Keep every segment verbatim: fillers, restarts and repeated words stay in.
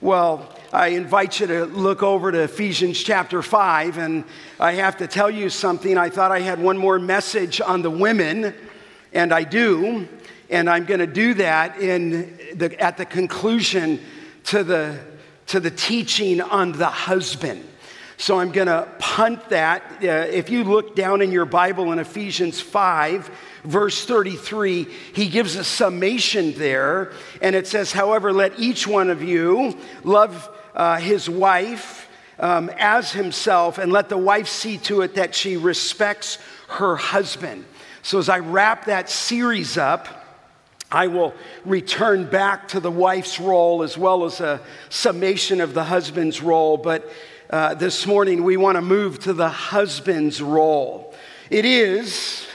Well, I invite you to look over to Ephesians chapter five, and I have to tell you something. I thought I had one more message on the women, and I do, and I'm going to do that in the, at the conclusion to the, to the teaching on the husband. So I'm going to punt that. Uh, if you look down in your Bible in Ephesians five, verse thirty-three, he gives a summation there. And it says, however, let each one of you love uh, his wife um, as himself, and let the wife see to it that she respects her husband. So as I wrap that series up, I will return back to the wife's role as well as a summation of the husband's role. But uh, this morning, we want to move to the husband's role. It is,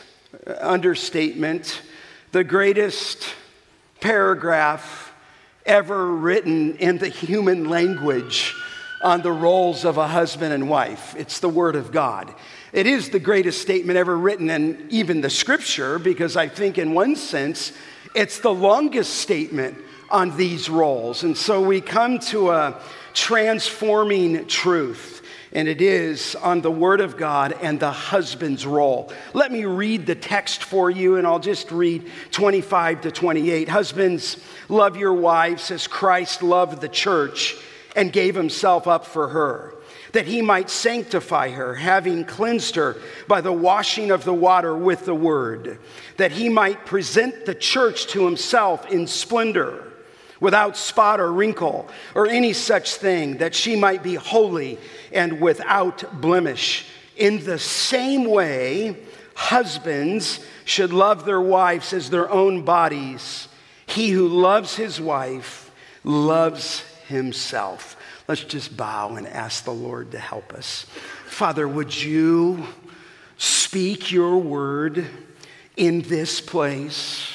understatement, the greatest paragraph ever written in the human language on the roles of a husband and wife. It's the Word of God. It is the greatest statement ever written in even the Scripture, because I think in one sense, it's the longest statement on these roles. And so we come to a transforming truth, and it is on the Word of God and the husband's role. Let me read the text for you, and I'll just read twenty-five to twenty-eight. Husbands, love your wives as Christ loved the church and gave himself up for her, that he might sanctify her, having cleansed her by the washing of the water with the word, that he might present the church to himself in splendor, without spot or wrinkle or any such thing, that she might be holy and without blemish. In the same way, husbands should love their wives as their own bodies. He who loves his wife loves himself. Let's just bow and ask the Lord to help us. Father, would you speak your word in this place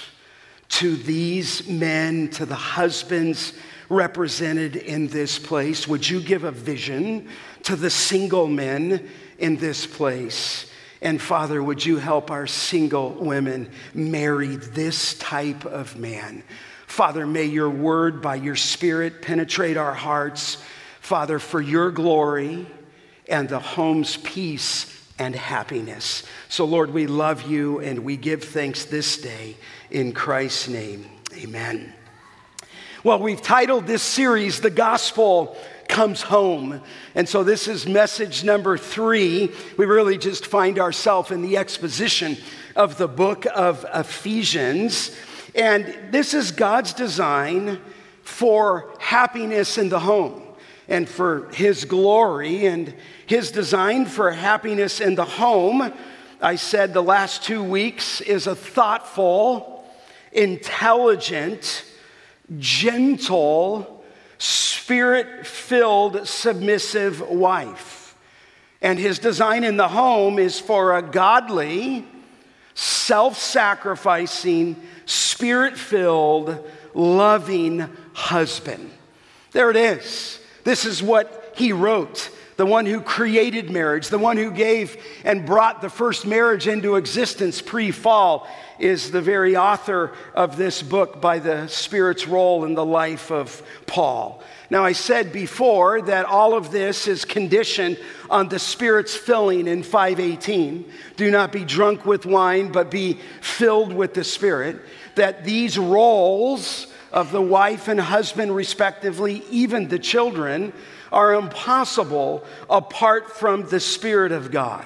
to these men, to the husbands represented in this place? Would you give a vision to the single men in this place? And Father, would you help our single women marry this type of man? Father, may your word by your Spirit penetrate our hearts, Father, for your glory and the home's peace and happiness. So, Lord, we love you and we give thanks this day in Christ's name. Amen. Well, we've titled this series, The Gospel Comes Home. And so this is message number three. We really just find ourselves in the exposition of the book of Ephesians. And this is God's design for happiness in the home, and for his glory and his design for happiness in the home. I said the last two weeks is a thoughtful, intelligent, gentle, spirit-filled, submissive wife. And his design in the home is for a godly, self-sacrificing, spirit-filled, loving husband. There it is. This is what he wrote, the one who created marriage, the one who gave and brought the first marriage into existence pre-fall, is the very author of this book by the Spirit's role in the life of Paul. Now, I said before that all of this is conditioned on the Spirit's filling in five eighteen. Do not be drunk with wine, but be filled with the Spirit. That these roles of the wife and husband respectively, even the children, are impossible apart from the Spirit of God.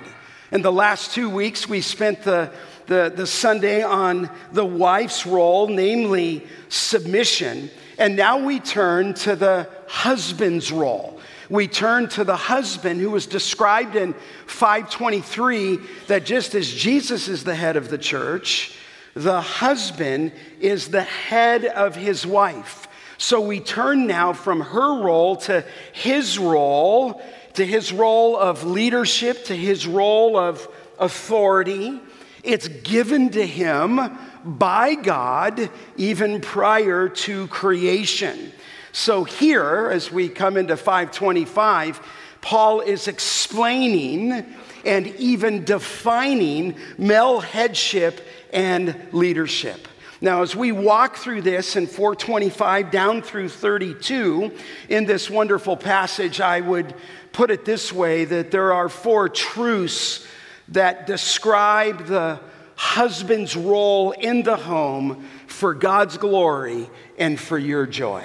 In the last two weeks, we spent the, the, the Sunday on the wife's role, namely submission, and now we turn to the husband's role. We turn to the husband who was described in five twenty-three, that just as Jesus is the head of the church, the husband is the head of his wife. So we turn now from her role to his role, to his role of leadership, to his role of authority. It's given to him by God even prior to creation. So here, as we come into five twenty-five, Paul is explaining and even defining male headship and leadership. Now, as we walk through this in four twenty-five down through thirty-two in this wonderful passage, I would put it this way, that there are four truths that describe the husband's role in the home for God's glory and for your joy.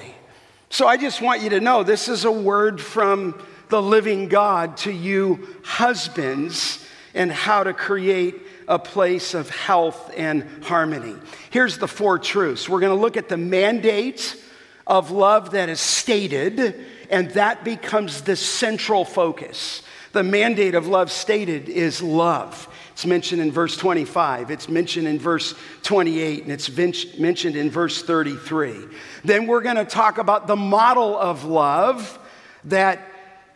So I just want you to know this is a word from the living God to you husbands and how to create a place of health and harmony. Here's the four truths. We're going to look at the mandate of love that is stated, and that becomes the central focus. The mandate of love stated is love. It's mentioned in verse twenty-five. It's mentioned in verse twenty-eight, and it's mentioned in verse thirty-three. Then we're going to talk about the model of love that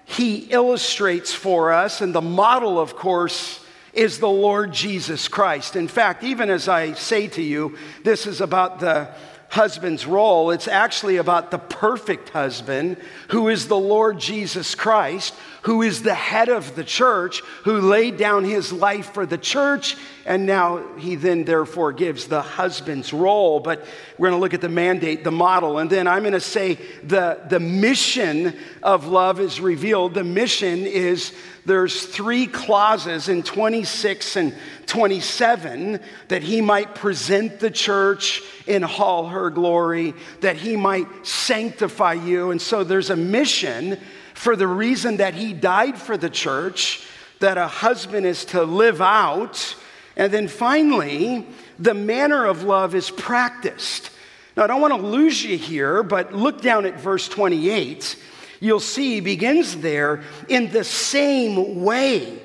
he illustrates for us, and the model, of course, is the Lord Jesus Christ. In fact, even as I say to you, this is about the husband's role. It's actually about the perfect husband, who is the Lord Jesus Christ, who is the head of the church, who laid down his life for the church, and now he then therefore gives the husband's role. But we're going to look at the mandate, the model, and then I'm going to say the, the mission of love is revealed. The mission is there's three clauses in twenty-six and twenty-seven that he might present the church in all her glory, that he might sanctify you. And so there's a mission for the reason that he died for the church, that a husband is to live out. And then finally, the manner of love is practiced. Now, I don't want to lose you here, but look down at verse twenty-eight. You'll see he begins there, in the same way.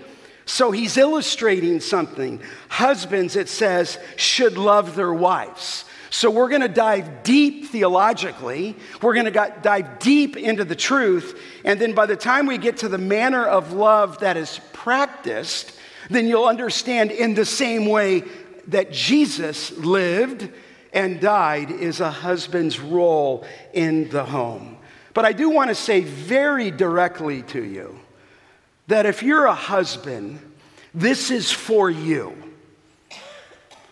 So he's illustrating something. Husbands, it says, should love their wives. So we're going to dive deep theologically. We're going to dive deep into the truth. And then by the time we get to the manner of love that is practiced, then you'll understand in the same way that Jesus lived and died is a husband's role in the home. But I do want to say very directly to you that if you're a husband, this is for you.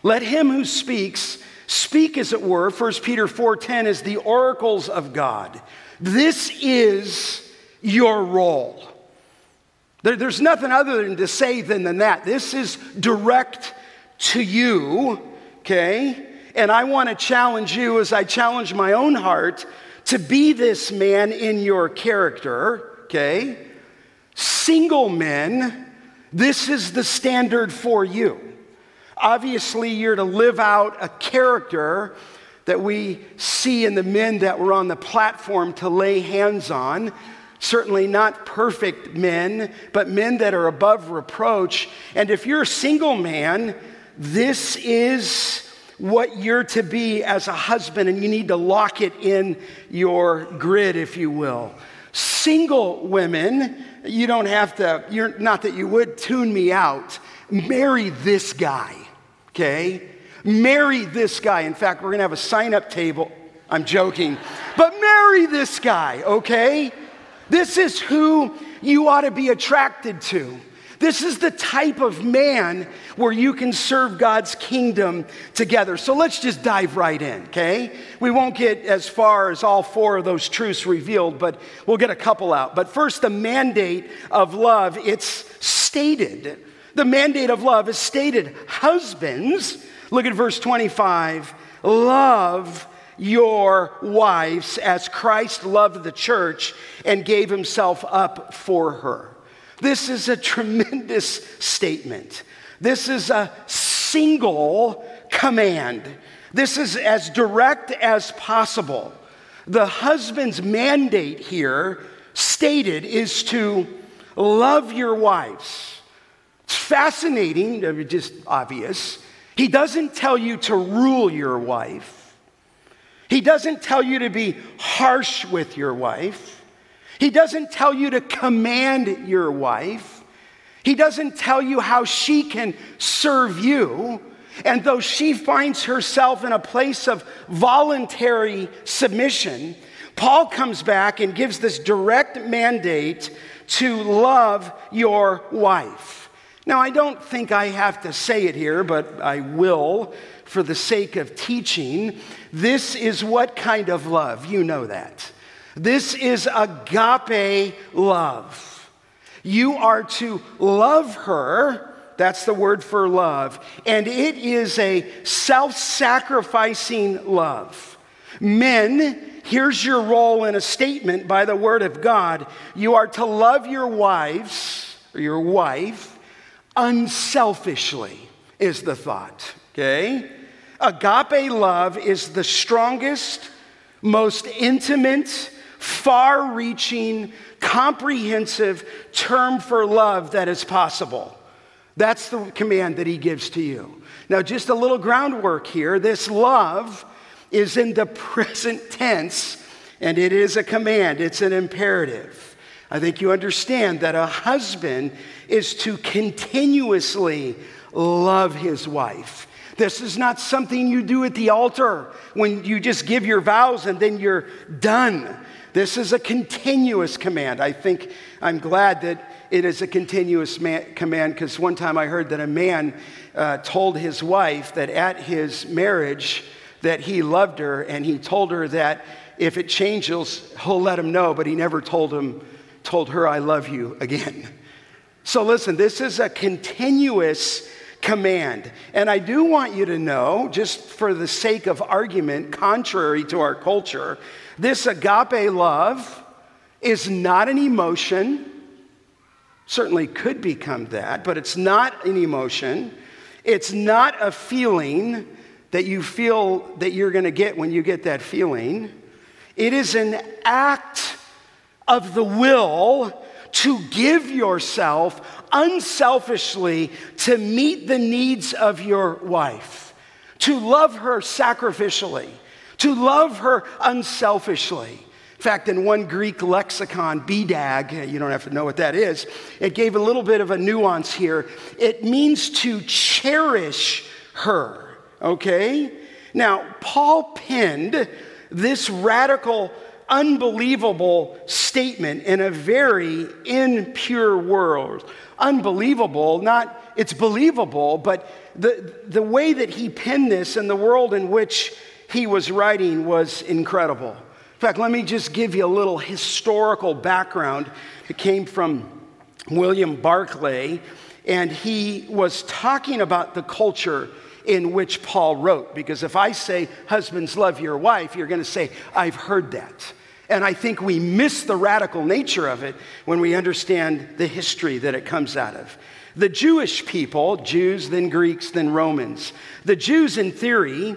Let him who speaks, speak as it were, First Peter four ten, is the oracles of God. This is your role. There, there's nothing other than to say than, than that. This is direct to you, okay? And I want to challenge you as I challenge my own heart to be this man in your character, okay? Single men, this is the standard for you. Obviously, you're to live out a character that we see in the men that were on the platform to lay hands on. Certainly not perfect men, but men that are above reproach. And if you're a single man, this is what you're to be as a husband, and you need to lock it in your grid, if you will. Single women, you don't have to, you're not that you would tune me out. Marry this guy, okay? Marry this guy. In fact, we're going to have a sign-up table. I'm joking. But marry this guy, okay? This is who you ought to be attracted to. This is the type of man where you can serve God's kingdom together. So let's just dive right in, okay? We won't get as far as all four of those truths revealed, but we'll get a couple out. But first, the mandate of love, it's stated. The mandate of love is stated. Husbands, look at verse twenty-five, love your wives as Christ loved the church and gave himself up for her. This is a tremendous statement. This is a single command. This is as direct as possible. The husband's mandate here stated is to love your wives. It's fascinating, just obvious. He doesn't tell you to rule your wife. He doesn't tell you to be harsh with your wife. He doesn't tell you to command your wife. He doesn't tell you how she can serve you. And though she finds herself in a place of voluntary submission, Paul comes back and gives this direct mandate to love your wife. Now, I don't think I have to say it here, but I will for the sake of teaching. This is what kind of love? You know that. This is agape love. You are to love her. That's the word for love. And it is a self-sacrificing love. Men, here's your role in a statement by the word of God. You are to love your wives, or your wife, unselfishly is the thought, okay? Agape love is the strongest, most intimate, far-reaching, comprehensive term for love that is possible. That's the command that he gives to you. Now, just a little groundwork here. This love is in the present tense, and it is a command. It's an imperative. I think you understand that a husband is to continuously love his wife. This is not something you do at the altar when you just give your vows and then you're done. This is a continuous command. I think I'm glad that it is a continuous man, command, because one time I heard that a man uh, told his wife that at his marriage that he loved her, and he told her that if it changes, he'll let him know, but he never told him, told her, I love you again. So listen, this is a continuous command. And I do want you to know, just for the sake of argument, contrary to our culture, this agape love is not an emotion. Certainly could become that, but it's not an emotion. It's not a feeling that you feel that you're going to get when you get that feeling. It is an act of the will to give yourself unselfishly to meet the needs of your wife, to love her sacrificially, to love her unselfishly. In fact, in one Greek lexicon, B D A G, you don't have to know what that is, it gave a little bit of a nuance here. It means to cherish her, okay? Now, Paul penned this radical, unbelievable statement in a very impure world. Unbelievable, not, it's believable, but the, the way that he penned this and the world in which he was writing was incredible. In fact, let me just give you a little historical background. It came from William Barclay, and he was talking about the culture in which Paul wrote. Because if I say, husbands, love your wife, you're going to say, I've heard that. And I think we miss the radical nature of it when we understand the history that it comes out of. The Jewish people, Jews, then Greeks, then Romans. The Jews, in theory,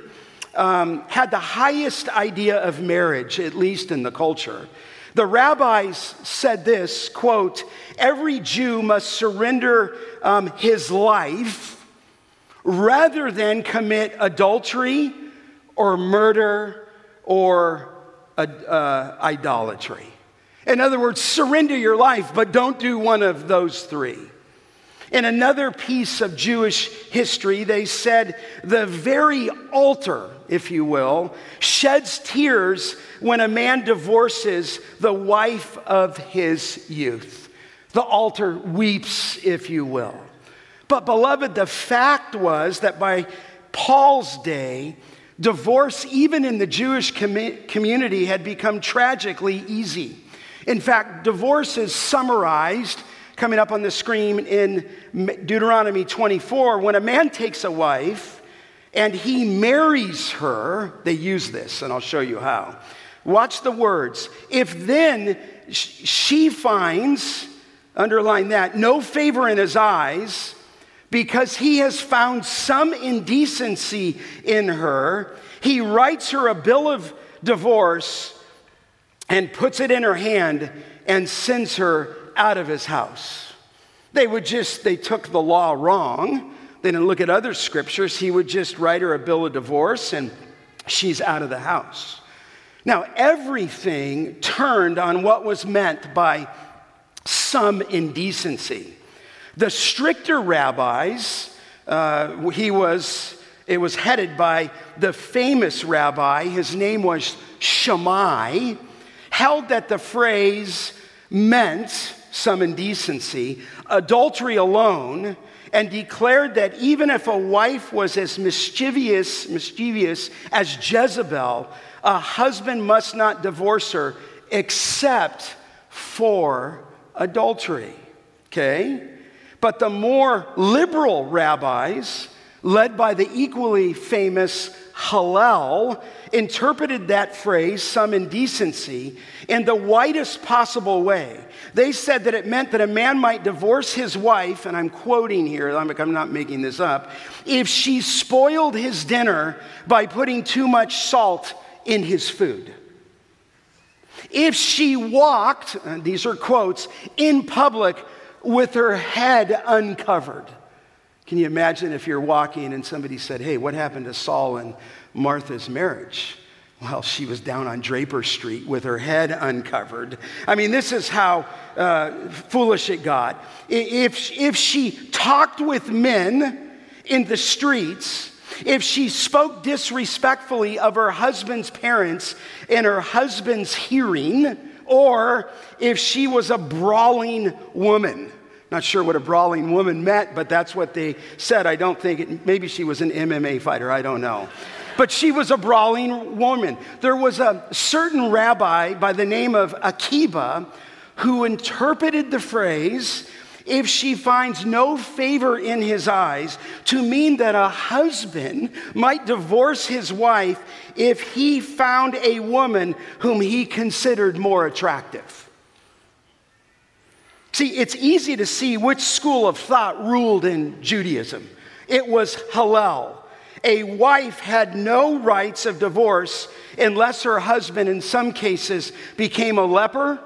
Um, had the highest idea of marriage, at least in the culture. The rabbis said this, quote, every Jew must surrender um, his life rather than commit adultery or murder or uh, uh, idolatry. In other words, surrender your life, but don't do one of those three. In another piece of Jewish history, they said the very altar, if you will, sheds tears when a man divorces the wife of his youth. The altar weeps, if you will. But beloved, the fact was that by Paul's day, divorce, even in the Jewish com- community, had become tragically easy. In fact, divorce is summarized coming up on the screen in Deuteronomy twenty-four, when a man takes a wife and he marries her, they use this, and I'll show you how. Watch the words. If then she finds, underline that, no favor in his eyes, because he has found some indecency in her, he writes her a bill of divorce and puts it in her hand and sends her out of his house. They would just, they took the law wrong. They didn't look at other scriptures. He would just write her a bill of divorce and she's out of the house. Now, everything turned on what was meant by some indecency. The stricter rabbis, uh, he was, it was headed by the famous rabbi, his name was Shammai, held that the phrase meant some indecency, adultery alone, and declared that even if a wife was as mischievous, mischievous as Jezebel, a husband must not divorce her except for adultery, okay? But the more liberal rabbis, led by the equally famous Hillel, interpreted that phrase, some indecency, in the widest possible way. They said that it meant that a man might divorce his wife, and I'm quoting here, I'm, I'm not making this up, if she spoiled his dinner by putting too much salt in his food. If she walked, and these are quotes, in public with her head uncovered. Can you imagine if you're walking and somebody said, hey, what happened to Saul and Martha's marriage? Well, she was down on Draper Street with her head uncovered. I mean, this is how uh, foolish it got. If, if she talked with men in the streets, if she spoke disrespectfully of her husband's parents in her husband's hearing, or if she was a brawling woman. Not sure what a brawling woman meant, but that's what they said. I don't think it, maybe she was an M M A fighter, I don't know. But she was a brawling woman. There was a certain rabbi by the name of Akiba who interpreted the phrase, if she finds no favor in his eyes, to mean that a husband might divorce his wife if he found a woman whom he considered more attractive. See, it's easy to see which school of thought ruled in Judaism. It was Hillel. A wife had no rights of divorce unless her husband, in some cases, became a leper,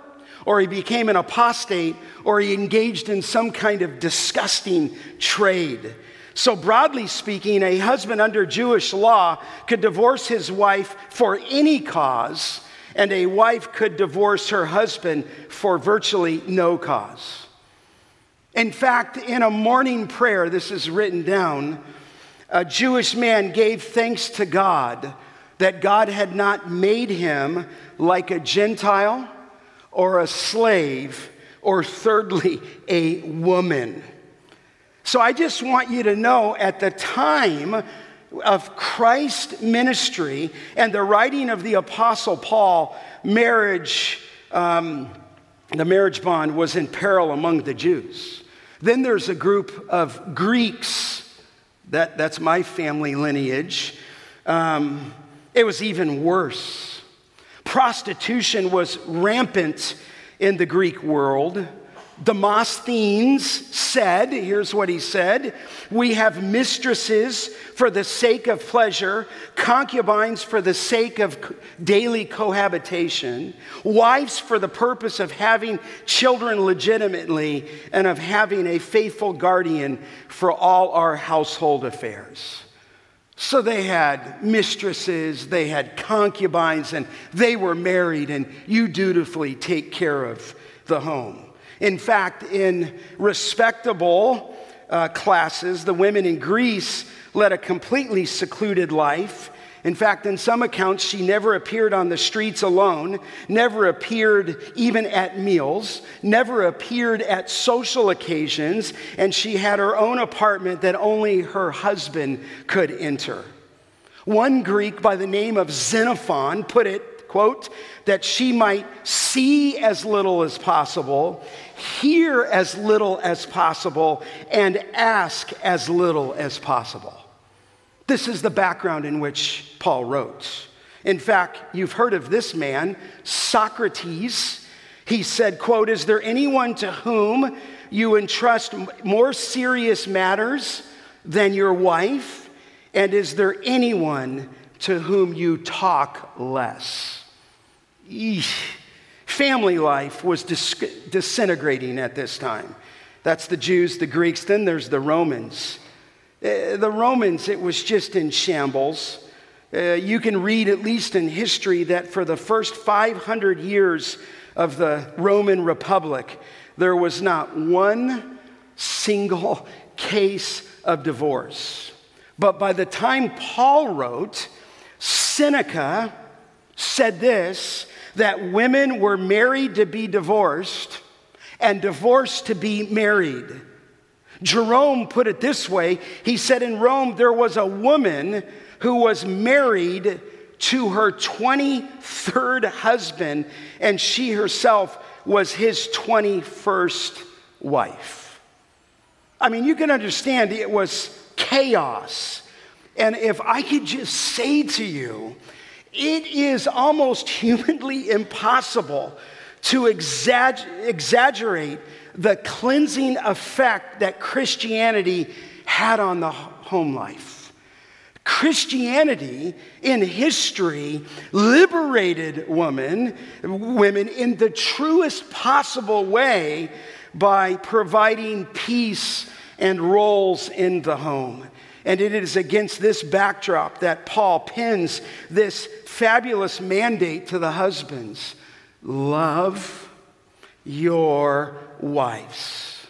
or he became an apostate, or he engaged in some kind of disgusting trade. So broadly speaking, a husband under Jewish law could divorce his wife for any cause, and a wife could divorce her husband for virtually no cause. In fact, in a morning prayer, this is written down, a Jewish man gave thanks to God that God had not made him like a Gentile or a slave or thirdly, a woman. So I just want you to know at the time of Christ's ministry and the writing of the Apostle Paul, marriage, um, the marriage bond was in peril among the Jews. Then there's a group of Greeks, that, that's my family lineage. Um, it was even worse. Prostitution was rampant in the Greek world. Demosthenes said, here's what he said, we have mistresses for the sake of pleasure, concubines for the sake of daily cohabitation, wives for the purpose of having children legitimately and of having a faithful guardian for all our household affairs. So they had mistresses, they had concubines, and they were married, and you dutifully take care of the home. In fact, in respectable uh, classes, the women in Greece led a completely secluded life. In fact, in some accounts, she never appeared on the streets alone, never appeared even at meals, never appeared at social occasions, and she had her own apartment that only her husband could enter. One Greek by the name of Xenophon put it, quote, that she might see as little as possible, hear as little as possible, and ask as little as possible. This is the background in which Paul wrote. In fact, you've heard of this man, Socrates. He said, quote, is there anyone to whom you entrust more serious matters than your wife? And is there anyone to whom you talk less? Eesh. Family life was dis- disintegrating at this time. That's the Jews, the Greeks, then there's the Romans. Uh, the Romans, it was just in shambles. Uh, you can read, at least in history, that for the first five hundred years of the Roman Republic, there was not one single case of divorce. But by the time Paul wrote, Seneca said this, that women were married to be divorced and divorced to be married. Jerome put it this way. He said in Rome, there was a woman who was married to her twenty-third husband, and she herself was his twenty-first wife. I mean, you can understand it was chaos. And if I could just say to you, it is almost humanly impossible to exagger- exaggerate the cleansing effect that Christianity had on the home life. Christianity in history liberated women, women in the truest possible way by providing peace and roles in the home. And it is against this backdrop that Paul pins this fabulous mandate to the husbands. Love your wives.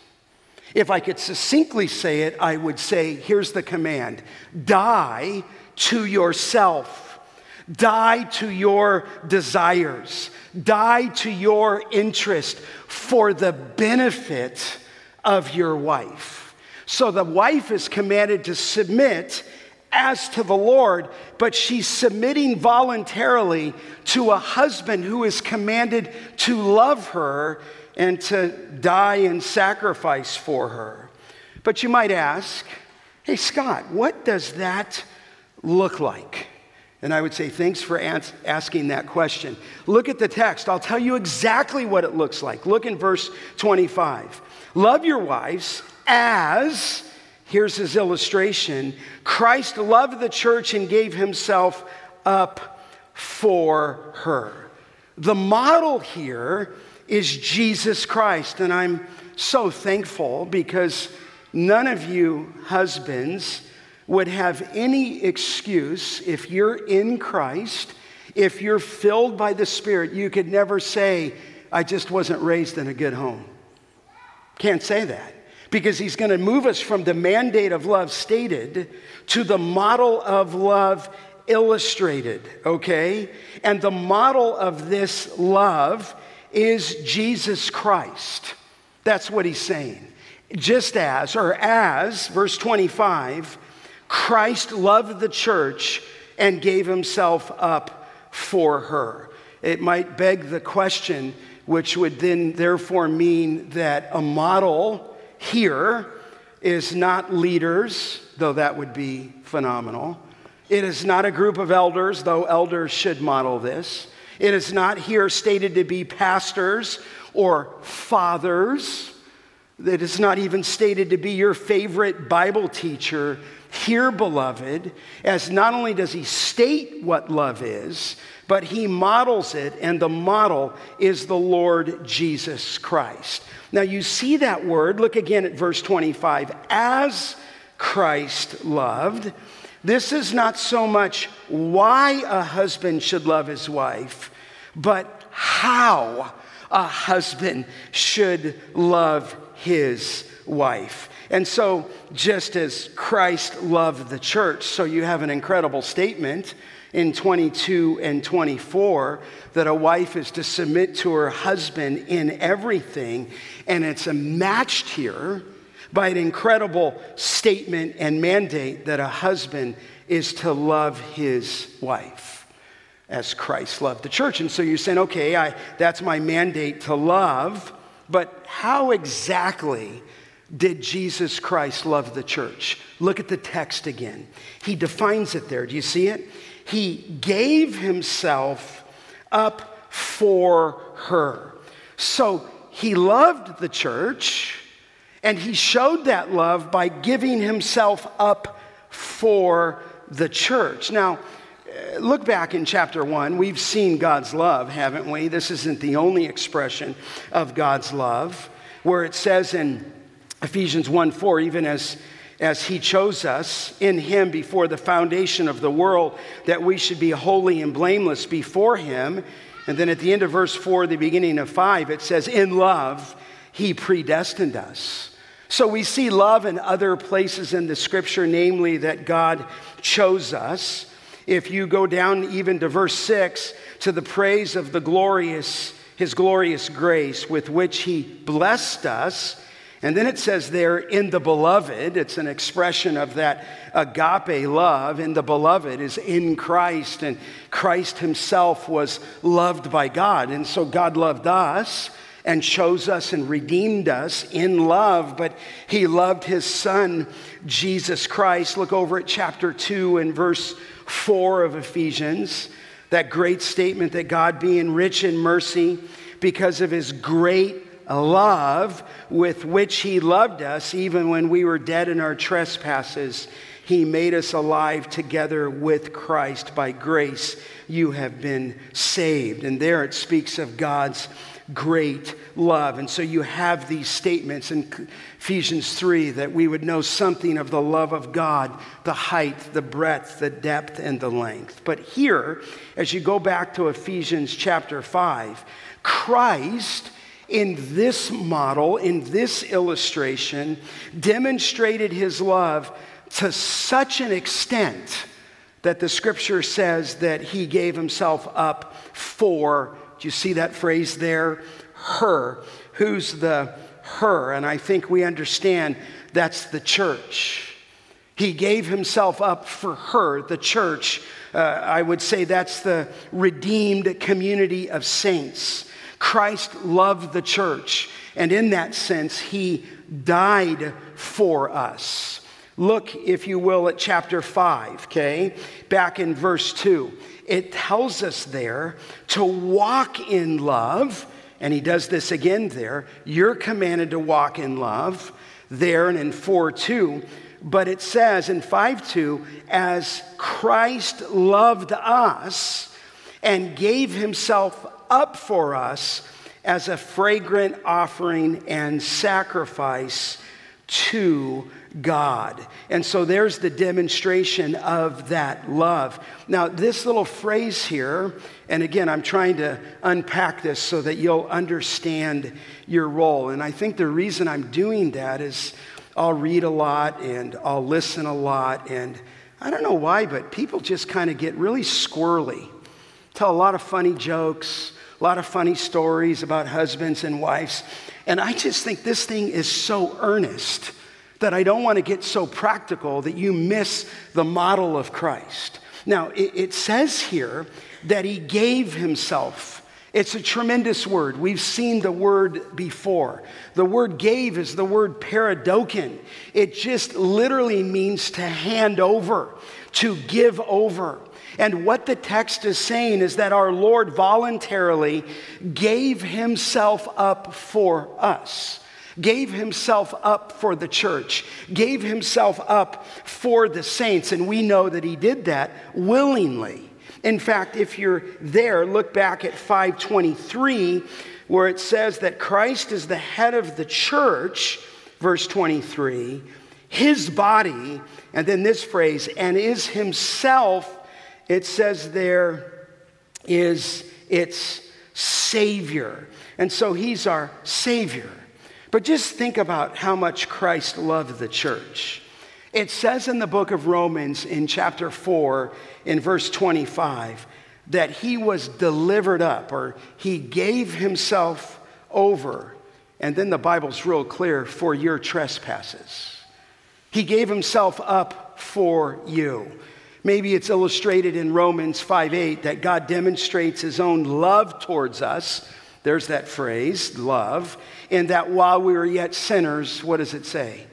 If I could succinctly say it, I would say, here's the command. Die to yourself. Die to your desires. Die to your interest for the benefit of your wife. So the wife is commanded to submit as to the Lord, but she's submitting voluntarily to a husband who is commanded to love her and to die and sacrifice for her. But you might ask, hey, Scott, what does that look like? And I would say, thanks for ans- asking that question. Look at the text. I'll tell you exactly what it looks like. Look in verse twenty-five. Love your wives as, here's his illustration, Christ loved the church and gave himself up for her. The model here is Jesus Christ. And I'm so thankful because none of you husbands would have any excuse if you're in Christ, if you're filled by the Spirit, you could never say, I just wasn't raised in a good home. Can't say that because he's going to move us from the mandate of love stated to the model of love illustrated, okay? And the model of this love is Jesus Christ. That's what he's saying. Just as, or as, verse twenty-five, Christ loved the church and gave himself up for her. It might beg the question, which would then therefore mean that a model here is not leaders, though that would be phenomenal. It is not a group of elders, though elders should model this. It is not here stated to be pastors or fathers. It is not even stated to be your favorite Bible teacher. Here, beloved, as not only does he state what love is, but he models it, and the model is the Lord Jesus Christ. Now, you see that word. Look again at verse twenty-five. As Christ loved. This is not so much why a husband should love his wife, but how a husband should love his wife. And so, just as Christ loved the church, so you have an incredible statement in twenty-two and twenty-four that a wife is to submit to her husband in everything, and it's matched here by an incredible statement and mandate that a husband is to love his wife as Christ loved the church. And so you're saying, okay, I, that's my mandate to love, but how exactly did Jesus Christ love the church? Look at the text again. He defines it there. Do you see it? He gave himself up for her. So he loved the church, and he showed that love by giving himself up for the church. Now, look back in chapter one. We've seen God's love, haven't we? This isn't the only expression of God's love, where it says in Ephesians one four, even as, as he chose us in him before the foundation of the world, that we should be holy and blameless before him. And then at the end of verse four, the beginning of five, it says, in love, he predestined us. So we see love in other places in the scripture, namely that God chose us. If you go down even to verse six, to the praise of the glorious, his glorious grace with which he blessed us And then it says there, in the beloved, it's an expression of that agape love. In the beloved is in Christ, and Christ himself was loved by God. And so God loved us and chose us and redeemed us in love, but he loved his son, Jesus Christ. Look over at chapter two and verse four of Ephesians, that great statement that God being rich in mercy because of his great love with which he loved us, even when we were dead in our trespasses, he made us alive together with Christ. By grace, you have been saved. And there it speaks of God's great love. And so you have these statements in Ephesians three that we would know something of the love of God, the height, the breadth, the depth, and the length. But here, as you go back to Ephesians chapter five, Christ, in this model, in this illustration, demonstrated his love to such an extent that the scripture says that he gave himself up for, do you see that phrase there? Her. Who's the her? And I think we understand that's the church. He gave himself up for her, the church. Uh, I would say that's the redeemed community of saints. Christ loved the church, and in that sense, he died for us. Look, if you will, at chapter five, okay? Back in verse two. It tells us there to walk in love, and he does this again there. You're commanded to walk in love there and in four two, but it says in five two, as Christ loved us and gave himself up for us as a fragrant offering and sacrifice to God. And so there's the demonstration of that love. Now, this little phrase here, and again, I'm trying to unpack this so that you'll understand your role. And I think the reason I'm doing that is I'll read a lot and I'll listen a lot, and I don't know why, but people just kind of get really squirrely. Tell a lot of funny jokes, a lot of funny stories about husbands and wives. And I just think this thing is so earnest that I don't want to get so practical that you miss the model of Christ. Now, it, it says here that he gave himself. It's a tremendous word. We've seen the word before. The word gave is the word paradokon. It just literally means to hand over, to give over. And what the text is saying is that our Lord voluntarily gave himself up for us, gave himself up for the church, gave himself up for the saints. And we know that he did that willingly. In fact, if you're there, look back at five twenty-three, where it says that Christ is the head of the church, verse twenty-three, his body, and then this phrase, and is himself. It says there is its Savior. And so he's our Savior. But just think about how much Christ loved the church. It says in the book of Romans in chapter four, in verse twenty-five, that he was delivered up, or he gave himself over. And then the Bible's real clear, for your trespasses. He gave himself up for you. Maybe it's illustrated in Romans five eight that God demonstrates his own love towards us. There's that phrase, love. And that while we were yet sinners, what does it say?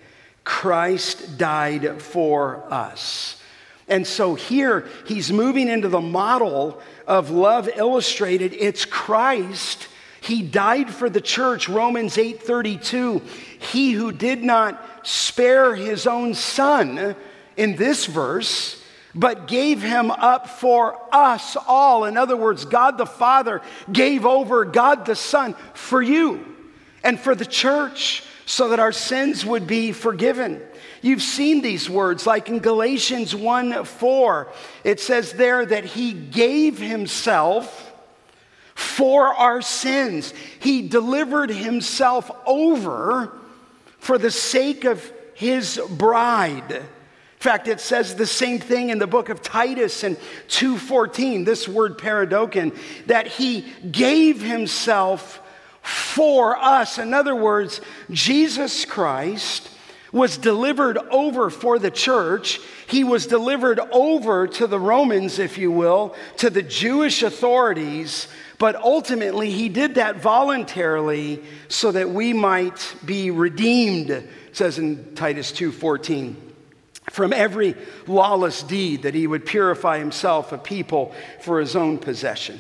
Christ died for us. And so here, he's moving into the model of love illustrated. It's Christ. He died for the church, Romans eight thirty-two. He who did not spare his own son, in this verse, but gave him up for us all. In other words, God the Father gave over God the Son for you and for the church so that our sins would be forgiven. You've seen these words, like in Galatians one four, it says there that he gave himself for our sins. He delivered himself over for the sake of his bride. In fact, it says the same thing in the book of Titus in two fourteen, this word paradokon, that he gave himself for us. In other words, Jesus Christ was delivered over for the church. He was delivered over to the Romans, if you will, to the Jewish authorities, but ultimately he did that voluntarily so that we might be redeemed, it says in Titus two fourteen, from every lawless deed, that he would purify himself a people for his own possession,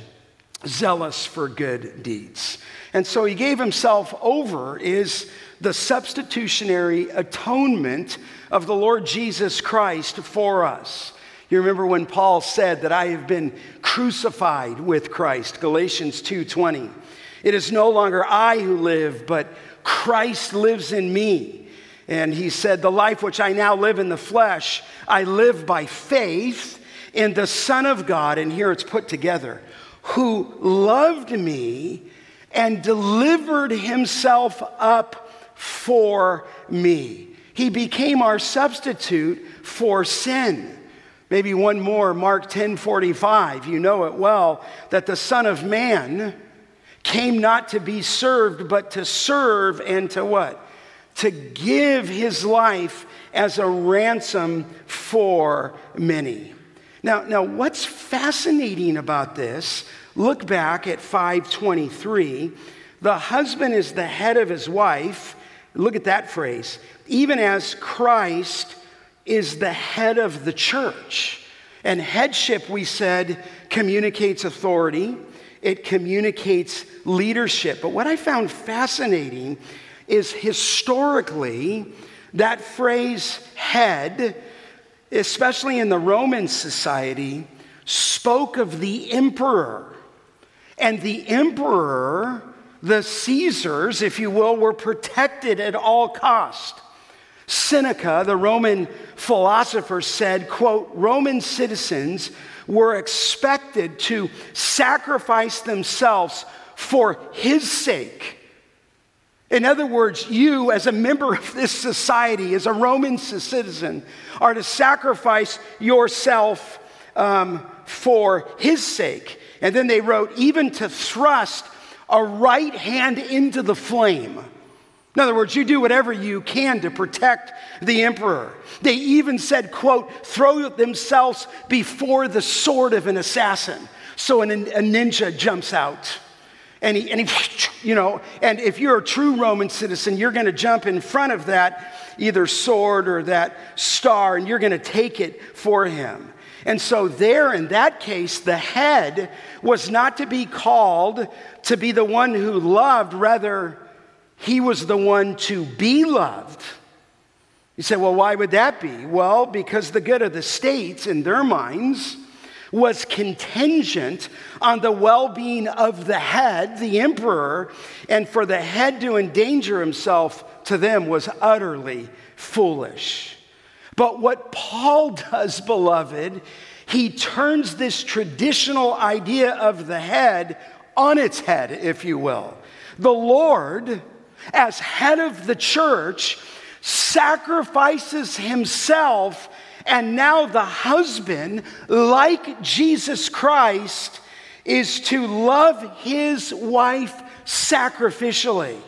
zealous for good deeds. And so he gave himself over is the substitutionary atonement of the Lord Jesus Christ for us. You remember when Paul said that I have been crucified with Christ, Galatians two twenty. It is no longer I who live, but Christ lives in me. And he said, the life which I now live in the flesh, I live by faith in the Son of God, and here it's put together, who loved me and delivered himself up for me. He became our substitute for sin. Maybe one more, Mark ten forty-five, you know it well, that the Son of Man came not to be served, but to serve and to what? To give his life as a ransom for many. Now, now what's fascinating about this, look back at five twenty-three, the husband is the head of his wife, look at that phrase, even as Christ is the head of the church. And headship, we said, communicates authority. It communicates leadership. But what I found fascinating is historically that phrase head, especially in the Roman society, spoke of the emperor. And the emperor, the Caesars, if you will, were protected at all costs. Seneca, the Roman philosopher, said, quote, Roman citizens were expected to sacrifice themselves for his sake. In other words, you as a member of this society, as a Roman citizen, are to sacrifice yourself um, for his sake. And then they wrote, even to thrust a right hand into the flame. In other words, you do whatever you can to protect the emperor. They even said, quote, throw themselves before the sword of an assassin. So an, a ninja jumps out. And he, and he, you know, and if you're a true Roman citizen, you're going to jump in front of that either sword or that star, and you're going to take it for him. And so there, in that case, the head was not to be called to be the one who loved, rather he was the one to be loved. You say, well, why would that be? Well, because the good of the states, in their minds, was contingent on the well-being of the head, the emperor, and for the head to endanger himself to them was utterly foolish. But what Paul does, beloved, he turns this traditional idea of the head on its head, if you will. The Lord, as head of the church, sacrifices himself, and now the husband, like Jesus Christ, is to love his wife sacrificially.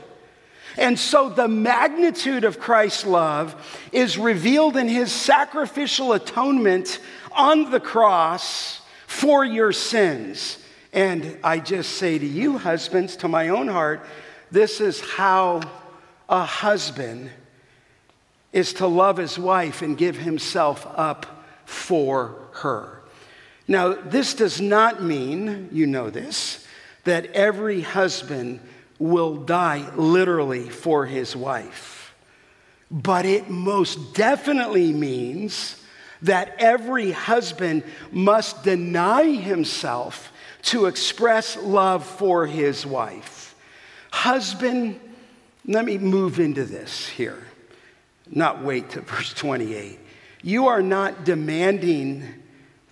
And so the magnitude of Christ's love is revealed in his sacrificial atonement on the cross for your sins. And I just say to you, husbands, to my own heart, this is how a husband is to love his wife and give himself up for her. Now, this does not mean, you know this, that every husband will die literally for his wife. But it most definitely means that every husband must deny himself to express love for his wife. Husband, let me move into this here. Not wait to verse twenty-eight. You are not demanding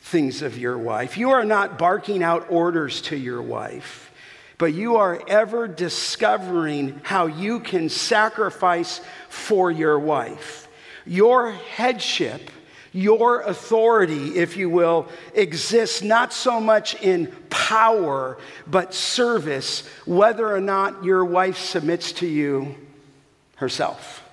things of your wife. You are not barking out orders to your wife, but you are ever discovering how you can sacrifice for your wife. Your headship, your authority, if you will, exists not so much in power, but service, whether or not your wife submits to you herself.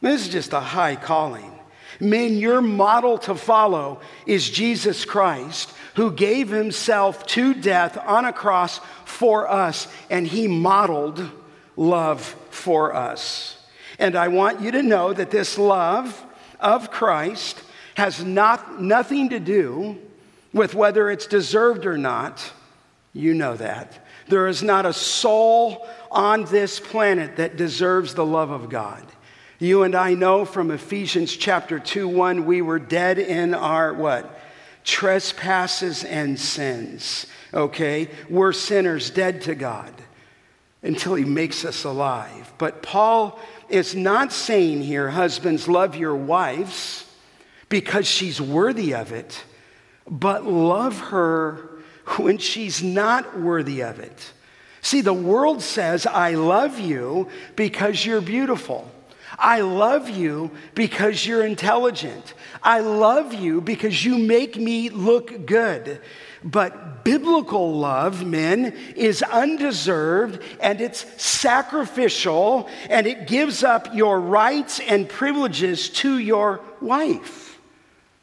This is just a high calling. Men, your model to follow is Jesus Christ, who gave himself to death on a cross for us, and he modeled love for us. And I want you to know that this love of Christ has not nothing to do with whether it's deserved or not. You know that. There is not a soul on this planet that deserves the love of God. You and I know from Ephesians chapter two, one, we were dead in our what? Trespasses and sins, okay? We're sinners dead to God until he makes us alive. But Paul is not saying here, husbands, love your wives because she's worthy of it, but love her when she's not worthy of it. See, the world says, I love you because you're beautiful. I love you because you're intelligent. I love you because you make me look good. But biblical love, men, is undeserved, and it's sacrificial, and it gives up your rights and privileges to your wife.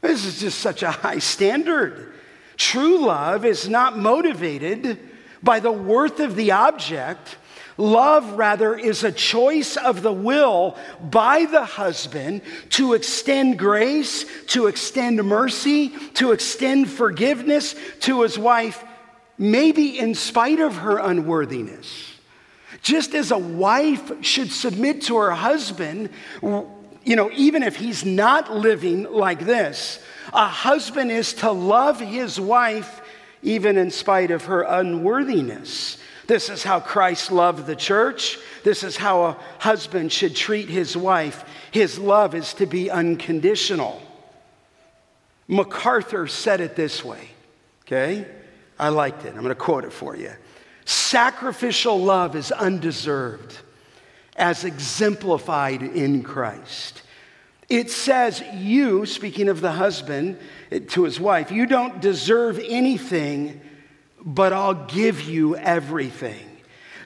This is just such a high standard. True love is not motivated by the worth of the object. Love, rather, is a choice of the will by the husband to extend grace, to extend mercy, to extend forgiveness to his wife, maybe in spite of her unworthiness. Just as a wife should submit to her husband, you know, even if he's not living like this, a husband is to love his wife even in spite of her unworthiness. This is how Christ loved the church. This is how a husband should treat his wife. His love is to be unconditional. MacArthur said it this way, okay? I liked it. I'm going to quote it for you. Sacrificial love is undeserved, as exemplified in Christ. It says you, speaking of the husband to his wife, you don't deserve anything, but I'll give you everything.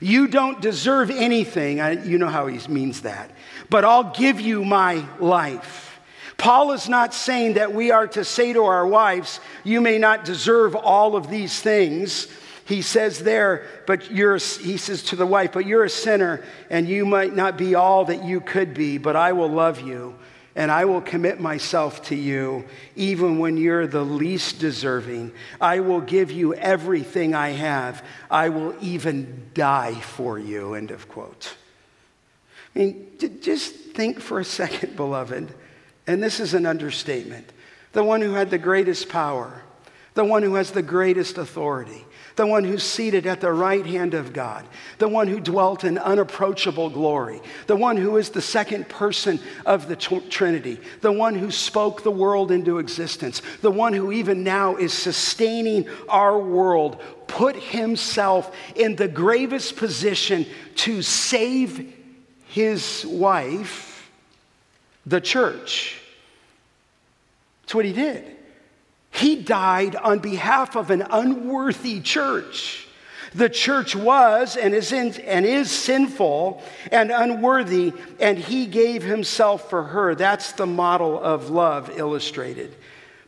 You don't deserve anything. I, you know how he means that. But I'll give you my life. Paul is not saying that we are to say to our wives, you may not deserve all of these things. He says there, but you're, he says to the wife, but you're a sinner and you might not be all that you could be, but I will love you and I will commit myself to you even when you're the least deserving. I will give you everything I have. I will even die for you, end of quote. I mean, just think for a second, beloved, and this is an understatement. The one who had the greatest power, the one who has the greatest authority, the one who's seated at the right hand of God, the one who dwelt in unapproachable glory, the one who is the second person of the tr- Trinity, the one who spoke the world into existence, the one who even now is sustaining our world, put himself in the gravest position to save his wife, the church. That's what he did. He died on behalf of an unworthy church. The church was and is in, and is sinful and unworthy, and he gave himself for her. That's the model of love illustrated.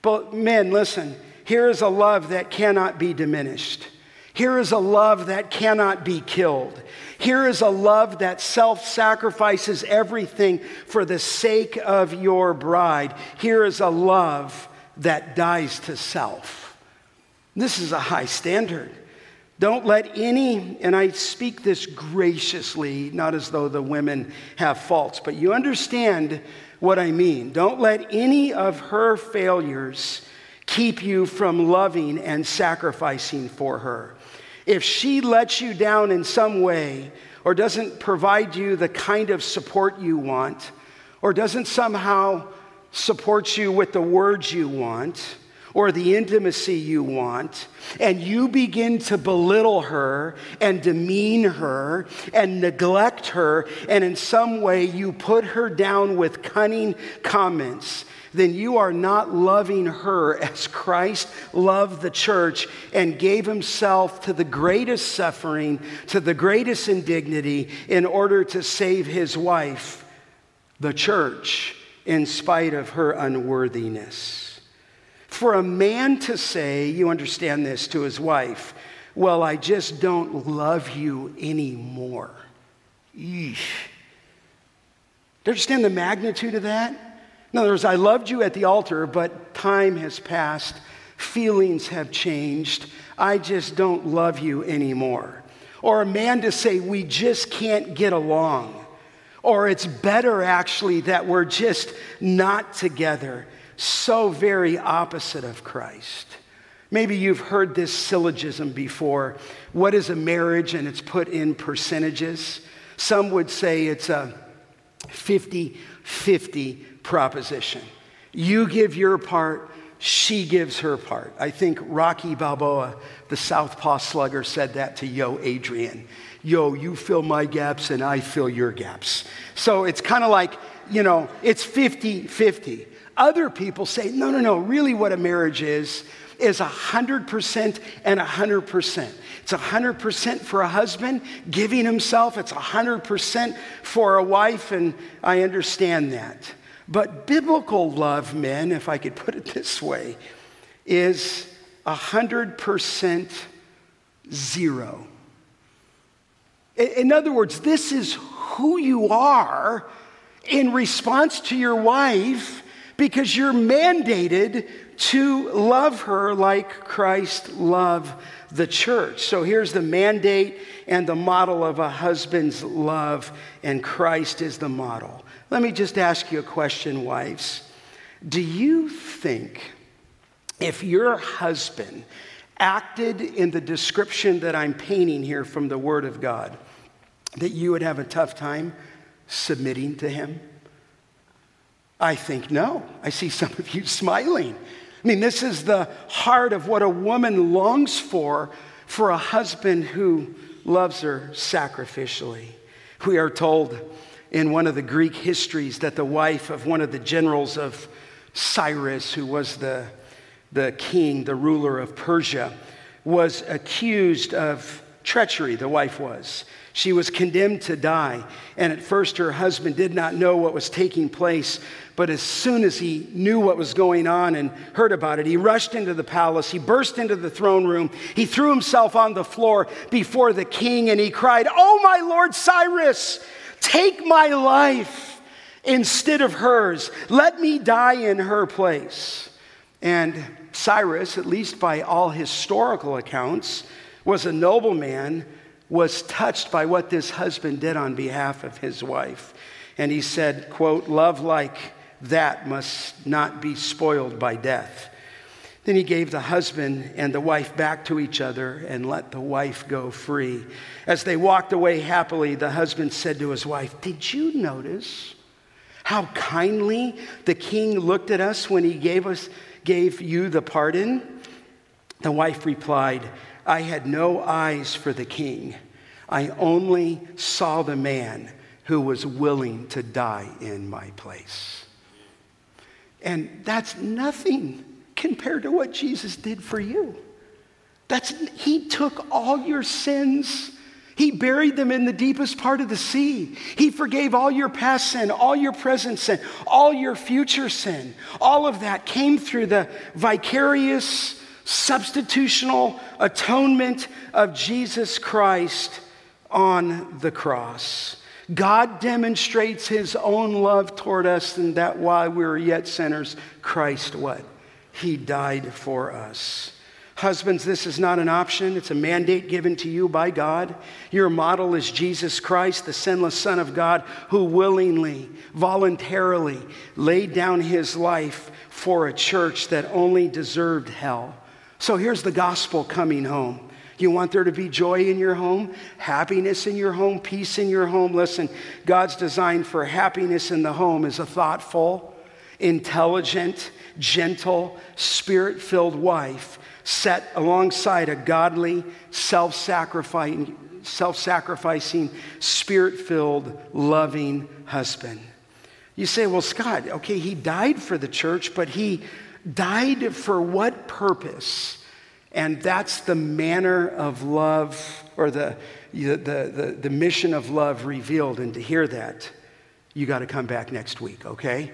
But men, listen, here is a love that cannot be diminished. Here is a love that cannot be killed. Here is a love that self-sacrifices everything for the sake of your bride. Here is a love that dies to self. This is a high standard. Don't let any, and I speak this graciously, not as though the women have faults, but you understand what I mean. Don't let any of her failures keep you from loving and sacrificing for her. If she lets you down in some way, or doesn't provide you the kind of support you want, or doesn't somehow support you with the words you want, or the intimacy you want, and you begin to belittle her and demean her and neglect her, and in some way you put her down with cunning comments, then you are not loving her as Christ loved the church and gave himself to the greatest suffering, to the greatest indignity, in order to save his wife, the church, in spite of her unworthiness. For a man to say, you understand this, to his wife, well, I just don't love you anymore. Eesh. Do you understand the magnitude of that? In other words, I loved you at the altar, but time has passed, feelings have changed, I just don't love you anymore. Or a man to say, we just can't get along. Or it's better actually that we're just not together. So very opposite of Christ. Maybe you've heard this syllogism before. What is a marriage? And it's put in percentages. Some would say it's a fifty-fifty proposition. You give your part, she gives her part. I think Rocky Balboa, the Southpaw slugger, said that to Yo Adrian. Yo, you fill my gaps and I fill your gaps. So it's kind of like, you know, it's fifty-fifty. Other people say, no, no, no, really what a marriage is, is one hundred percent and one hundred percent. It's one hundred percent for a husband giving himself. It's one hundred percent for a wife, and I understand that. But biblical love, men, if I could put it this way, is one hundred percent zero. In other words, this is who you are in response to your wife, because you're mandated to love her like Christ loved the church. So here's the mandate and the model of a husband's love, and Christ is the model. Let me just ask you a question, wives. Do you think if your husband acted in the description that I'm painting here from the Word of God, that you would have a tough time submitting to him? I think no. I see some of you smiling. I mean, this is the heart of what a woman longs for, for a husband who loves her sacrificially. We are told in one of the Greek histories that the wife of one of the generals of Cyrus, who was the, the king, the ruler of Persia, was accused of treachery, the wife was. She was condemned to die, and at first her husband did not know what was taking place, but as soon as he knew what was going on and heard about it, he rushed into the palace, he burst into the throne room, he threw himself on the floor before the king, and he cried, "Oh, my Lord Cyrus, take my life instead of hers. Let me die in her place." And Cyrus, at least by all historical accounts, was a nobleman, was touched by what this husband did on behalf of his wife. And he said, quote, "Love like that must not be spoiled by death." Then he gave the husband and the wife back to each other and let the wife go free. As they walked away happily, the husband said to his wife, "Did you notice how kindly the king looked at us when he gave us, gave you the pardon?" The wife replied, "I had no eyes for the king. I only saw the man who was willing to die in my place." And that's nothing compared to what Jesus did for you. That's, he took all your sins. He buried them in the deepest part of the sea. He forgave all your past sin, all your present sin, all your future sin. All of that came through the vicarious substitutional atonement of Jesus Christ on the cross. God demonstrates his own love toward us, and that while we were yet sinners, Christ what? He died for us. Husbands, this is not an option. It's a mandate given to you by God. Your model is Jesus Christ, the sinless Son of God, who willingly, voluntarily laid down his life for a church that only deserved hell. So here's the gospel coming home. You want there to be joy in your home, happiness in your home, peace in your home. Listen, God's design for happiness in the home is a thoughtful, intelligent, gentle, spirit-filled wife set alongside a godly, self-sacrificing, self-sacrificing, spirit-filled, loving husband. You say, well, Scott, okay, he died for the church, but he died for what purpose? And that's the manner of love, or the, the, the, the mission of love revealed. And to hear that, you got to come back next week, okay?